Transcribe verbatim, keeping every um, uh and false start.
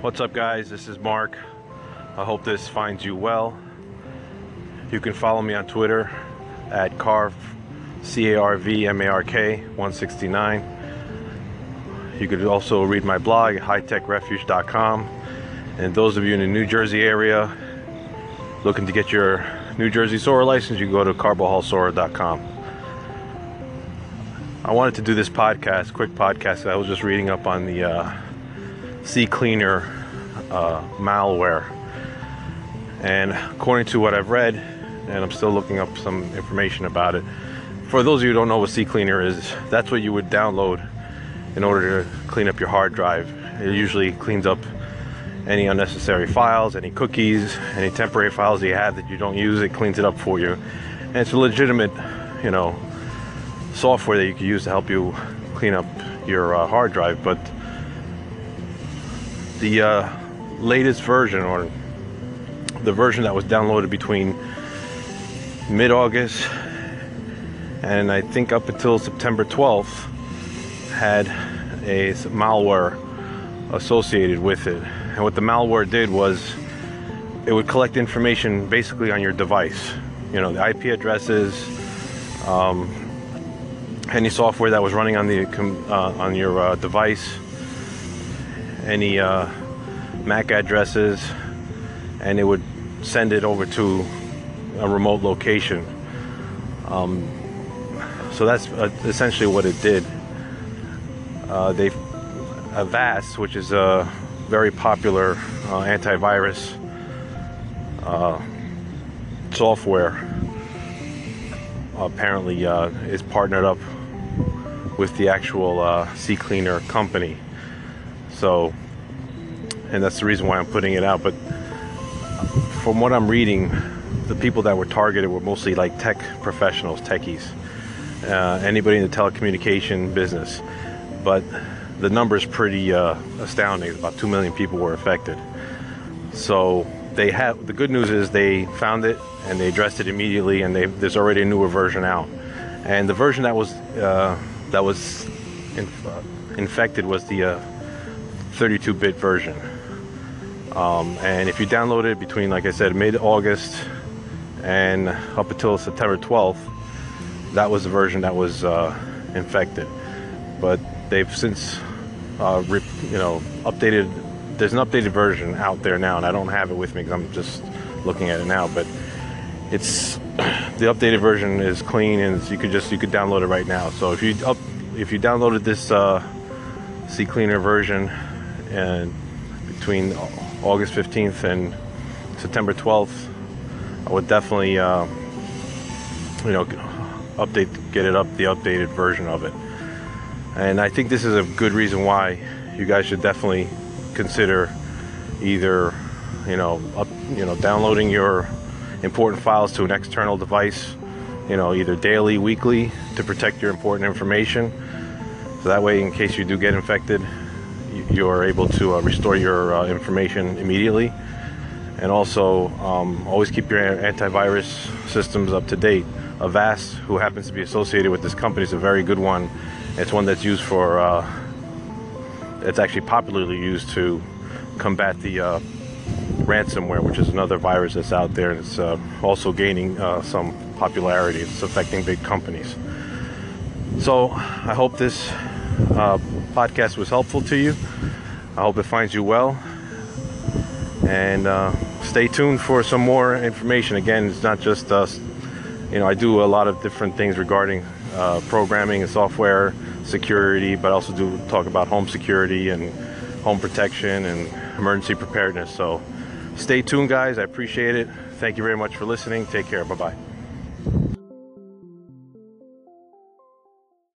What's up, guys? This is Mark. I hope this finds you well. You can follow me on Twitter at Carv, C A R V M A R K one sixty-nine. You could also read my blog, high tech refuge dot com. And those of you in the New Jersey area looking to get your New Jersey Sora license, you can go to carbohall sora dot com. I wanted to do this podcast, quick podcast. I was just reading up on the uh, CCleaner uh, malware. And according to what I've read, and I'm still looking up some information about it, for those of you who don't know what CCleaner is, that's what you would download in order to clean up your hard drive. It usually cleans up any unnecessary files, any cookies, any temporary files that you have that you don't use. It cleans it up for you. And it's a legitimate, you know, software that you can use to help you clean up your uh, hard drive. But the uh, latest version, or the version that was downloaded between mid-August and I think up until September twelfth, had a malware associated with it. And what the malware did was it would collect information basically on your device, you know, the I P addresses, um, any software that was running on the uh, on your uh, device, any uh, MAC addresses, and it would send it over to a remote location. Um, so that's essentially what it did. Uh, they, Avast, which is a very popular uh, antivirus uh, software, apparently uh, is partnered up with the actual uh, CCleaner company. So, and that's the reason why I'm putting it out. But from what I'm reading, the people that were targeted were mostly like tech professionals, techies, uh, anybody in the telecommunication business. But the number's pretty uh, astounding. About two million people were affected. So they have, the good news is they found it and they addressed it immediately, and they, there's already a newer version out. And the version that was uh, that was inf- infected was the uh, thirty-two bit version. Um, and if you download it between, like I said, mid-August and up until September twelfth, that was the version that was uh, infected. But they've since, uh, re- you know, updated. There's an updated version out there now, and I don't have it with me because I'm just looking at it now. But it's the updated version is clean, and you could just you could download it right now. So if you up if you downloaded this uh, CCleaner version and between August fifteenth and September twelfth, I would definitely uh, you know update get it up the updated version of it. And I think this is a good reason why you guys should definitely consider either, you know, up, you know, downloading your important files to an external device, you know, either daily, weekly, to protect your important information. So that way, in case you do get infected, you are able to uh, restore your uh, information immediately. And also, um, always keep your antivirus systems up to date. Avast, who happens to be associated with this company, is a very good one. It's one that's used for, uh, it's actually popularly used to combat the uh, ransomware, which is another virus that's out there. And it's uh, also gaining uh, some popularity. It's affecting big companies. So I hope this uh, podcast was helpful to you. I hope it finds you well. And uh, stay tuned for some more information. Again, it's not just us. You know, I do a lot of different things regarding uh, programming and software security, but I also do talk about home security and home protection and emergency preparedness. So stay tuned, guys. I appreciate it. Thank you very much for listening. Take care. Bye-bye.